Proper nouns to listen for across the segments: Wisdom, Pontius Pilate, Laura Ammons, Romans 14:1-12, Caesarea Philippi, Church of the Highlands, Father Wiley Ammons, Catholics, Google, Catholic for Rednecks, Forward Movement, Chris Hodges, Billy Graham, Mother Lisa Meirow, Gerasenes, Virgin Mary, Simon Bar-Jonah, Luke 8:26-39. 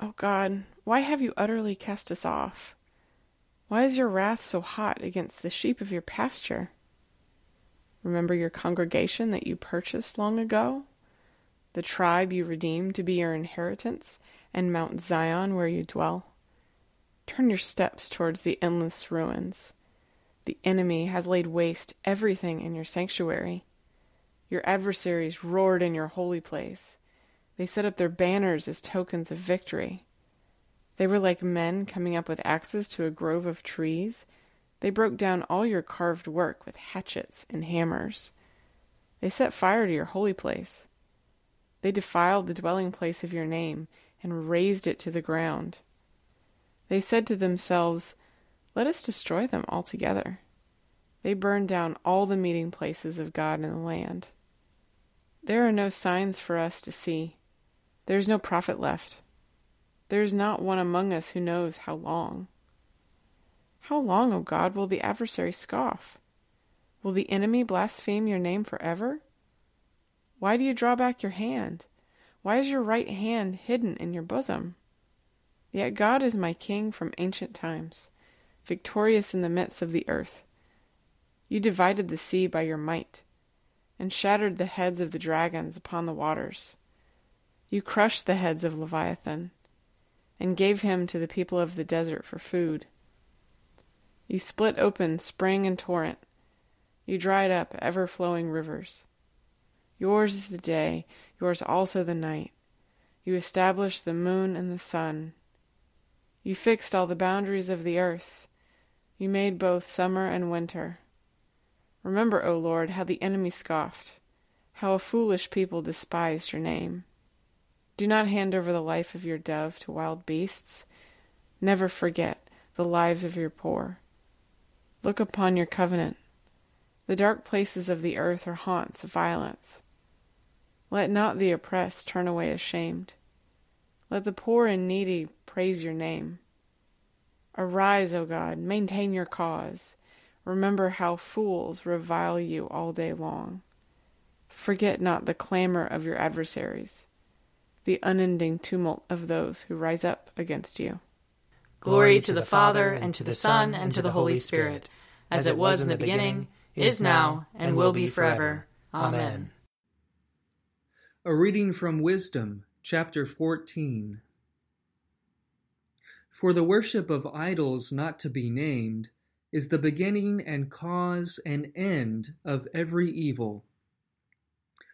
O God, why have you utterly cast us off? Why is your wrath so hot against the sheep of your pasture? Remember your congregation that you purchased long ago, the tribe you redeemed to be your inheritance, and Mount Zion where you dwell. Turn your steps towards the endless ruins. The enemy has laid waste everything in your sanctuary. Your adversaries roared in your holy place. They set up their banners as tokens of victory. They were like men coming up with axes to a grove of trees. They broke down all your carved work with hatchets and hammers. They set fire to your holy place. They defiled the dwelling place of your name and razed it to the ground. They said to themselves, "Let us destroy them altogether." They burned down all the meeting places of God in the land. There are no signs for us to see. There is no prophet left. There is not one among us who knows how long. How long, O God, will the adversary scoff? Will the enemy blaspheme your name forever? Why do you draw back your hand? Why is your right hand hidden in your bosom? Yet God is my King from ancient times, victorious in the midst of the earth. You divided the sea by your might, and shattered the heads of the dragons upon the waters. You crushed the heads of Leviathan, and gave him to the people of the desert for food. You split open spring and torrent. You dried up ever-flowing rivers. Yours is the day, yours also the night. You established the moon and the sun. You fixed all the boundaries of the earth. You made both summer and winter. Remember, O Lord, how the enemy scoffed, how a foolish people despised your name. Do not hand over the life of your dove to wild beasts. Never forget the lives of your poor. Look upon your covenant. The dark places of the earth are haunts of violence. Let not the oppressed turn away ashamed. Let the poor and needy praise your name. Arise, O God, maintain your cause. Remember how fools revile you all day long. Forget not the clamor of your adversaries, the unending tumult of those who rise up against you. Glory to the Father, and to the Son, and to the Holy Spirit, as it was in the beginning, is now, and will be forever. Amen. A reading from Wisdom, chapter 14. For the worship of idols not to be named is the beginning and cause and end of every evil.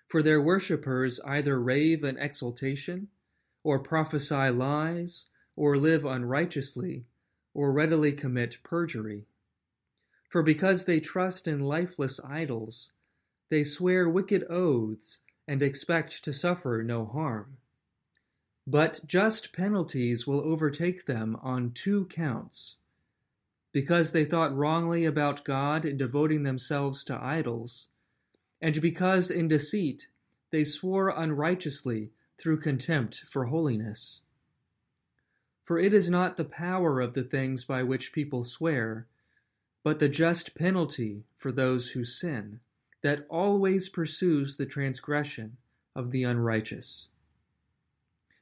For their worshippers either rave in exultation, or prophesy lies, or live unrighteously, or readily commit perjury. For because they trust in lifeless idols, they swear wicked oaths and expect to suffer no harm. But just penalties will overtake them on two counts. Because they thought wrongly about God in devoting themselves to idols, and because in deceit they swore unrighteously through contempt for holiness. For it is not the power of the things by which people swear, but the just penalty for those who sin, that always pursues the transgression of the unrighteous.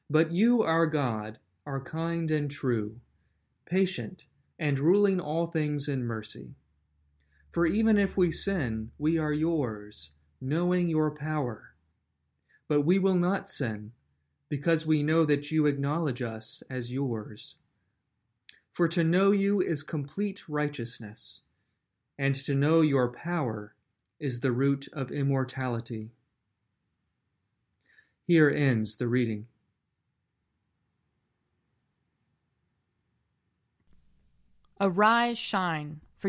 But you, our God, are kind and true, patient, and ruling all things in mercy. For even if we sin, we are yours, knowing your power. But we will not sin, because we know that you acknowledge us as yours. For to know you is complete righteousness, and to know your power is the root of immortality. Here ends the reading. Arise, shine, for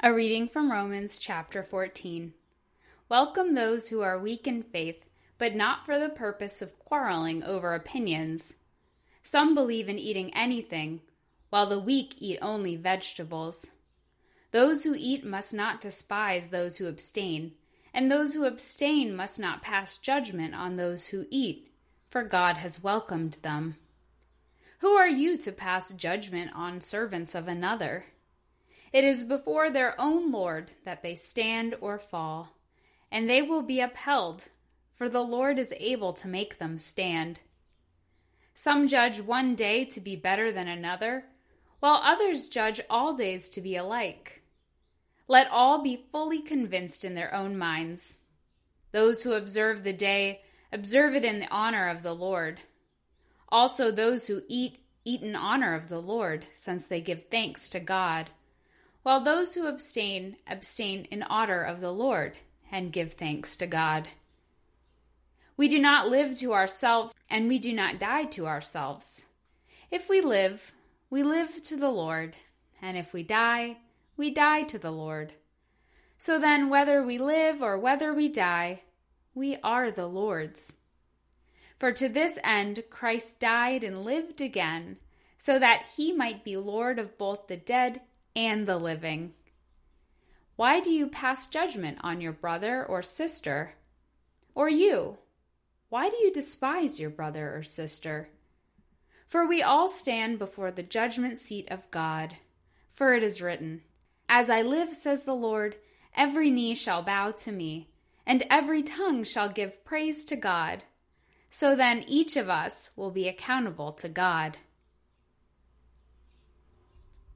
A reading from Romans chapter 14. Welcome those who are weak in faith, but not for the purpose of quarreling over opinions. Some believe in eating anything, while the weak eat only vegetables. Those who eat must not despise those who abstain, and those who abstain must not pass judgment on those who eat, for God has welcomed them. Who are you to pass judgment on servants of another? It is before their own Lord that they stand or fall, and they will be upheld, for the Lord is able to make them stand. Some judge one day to be better than another, while others judge all days to be alike. Let all be fully convinced in their own minds. Those who observe the day, observe it in the honor of the Lord. Also those who eat, eat in honor of the Lord, since they give thanks to God. While those who abstain, abstain in honor of the Lord, and give thanks to God. We do not live to ourselves, and we do not die to ourselves. If we live, we live to the Lord, and if we die to the Lord. So then, whether we live or whether we die, we are the Lord's. For to this end Christ died and lived again, so that he might be Lord of both the dead and the living. Why do you pass judgment on your brother or sister? Or you? Why do you despise your brother or sister? For we all stand before the judgment seat of God. For it is written, "As I live, says the Lord, every knee shall bow to me, and every tongue shall give praise to God." So then each of us will be accountable to God.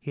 He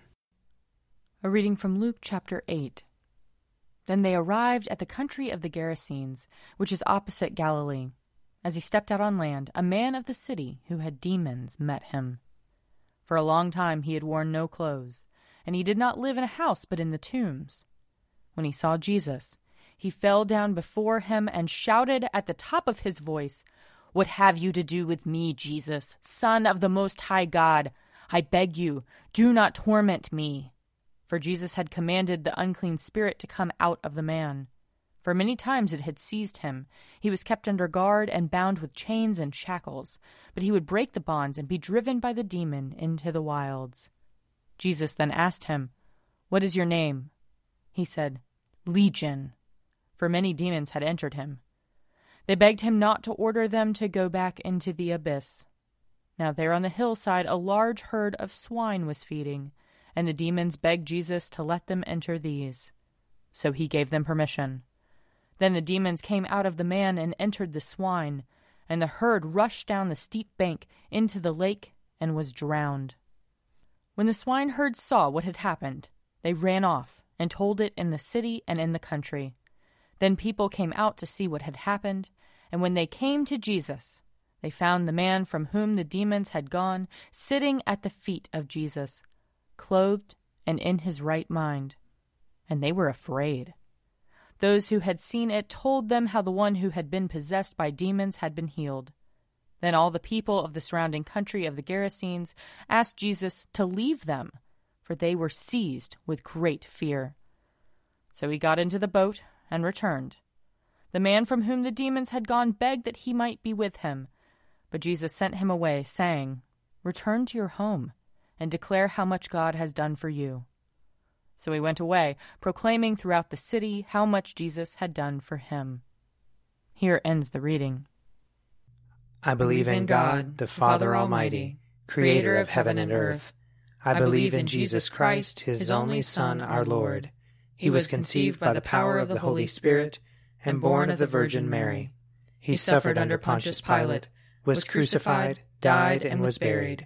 A reading from Luke chapter 8. Then they arrived at the country of the Gerasenes, which is opposite Galilee. As he stepped out on land, a man of the city who had demons met him. For a long time he had worn no clothes, and he did not live in a house but in the tombs. When he saw Jesus, he fell down before him and shouted at the top of his voice, "What have you to do with me, Jesus, Son of the Most High God? I beg you, do not torment me." For Jesus had commanded the unclean spirit to come out of the man. for many times it had seized him. He was kept under guard and bound with chains and shackles, but he would break the bonds and be driven by the demon into the wilds. Jesus then asked him, "What is your name?" He said, "Legion," for many demons had entered him. They begged him not to order them to go back into the abyss. Now there on the hillside a large herd of swine was feeding, and the demons begged Jesus to let them enter these. So he gave them permission. Then the demons came out of the man and entered the swine, and the herd rushed down the steep bank into the lake and was drowned. When the swineherds saw what had happened, they ran off and told it in the city and in the country. Then people came out to see what had happened, and when they came to Jesus, they found the man from whom the demons had gone sitting at the feet of Jesus, clothed and in his right mind, and they were afraid. Those who had seen it told them how the one who had been possessed by demons had been healed. Then all the people of the surrounding country of the Gerasenes asked Jesus to leave them, for they were seized with great fear. So he got into the boat and returned. The man from whom the demons had gone begged that he might be with him, but Jesus sent him away, saying, "Return to your home and declare how much God has done for you." So he went away, proclaiming throughout the city how much Jesus had done for him. Here ends the reading. I believe in God, the Father Almighty, creator of heaven and earth. I believe in Jesus Christ, his only Son, our Lord. He was conceived by the power of the Holy Spirit and born of the Virgin Mary. He suffered under Pontius Pilate, was crucified, died, and was buried.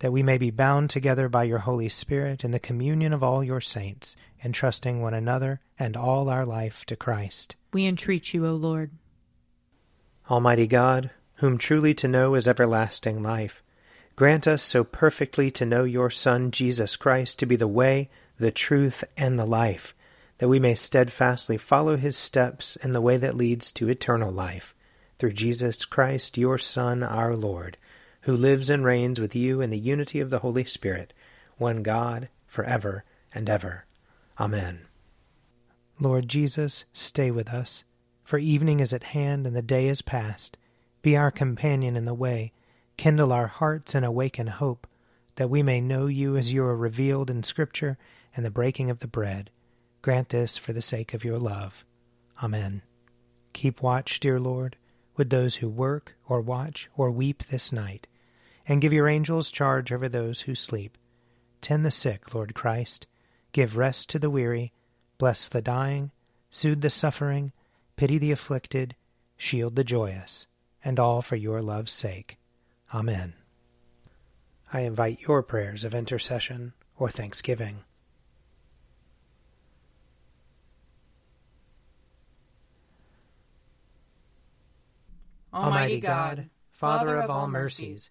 That we may be bound together by your Holy Spirit in the communion of all your saints, entrusting one another and all our life to Christ, we entreat you, O Lord. Almighty God, whom truly to know is everlasting life, grant us so perfectly to know your Son, Jesus Christ, to be the way, the truth, and the life, that we may steadfastly follow his steps in the way that leads to eternal life. Through Jesus Christ, your Son, our Lord, who lives and reigns with you in the unity of the Holy Spirit, one God, forever and ever. Amen. Lord Jesus, stay with us, for evening is at hand and the day is past. Be our companion in the way, kindle our hearts and awaken hope, that we may know you as you are revealed in Scripture and the breaking of the bread. Grant this for the sake of your love. Amen. Keep watch, dear Lord, with those who work or watch or weep this night, and give your angels charge over those who sleep. Tend the sick, Lord Christ. Give rest to the weary. Bless the dying. Soothe the suffering. Pity the afflicted. Shield the joyous. And all for your love's sake. Amen. I invite your prayers of intercession or thanksgiving. Almighty God, Father of all mercies,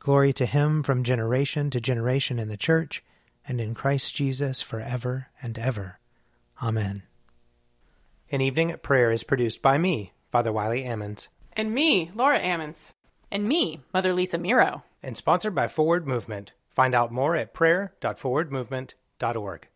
Glory to him from generation to generation in the Church, and in Christ Jesus forever and ever. Amen. An Evening at Prayer is produced by me, Father Wiley Ammons. And me, Laura Ammons. And me, Mother Lisa Meirow. And sponsored by Forward Movement. Find out more at prayer.forwardmovement.org.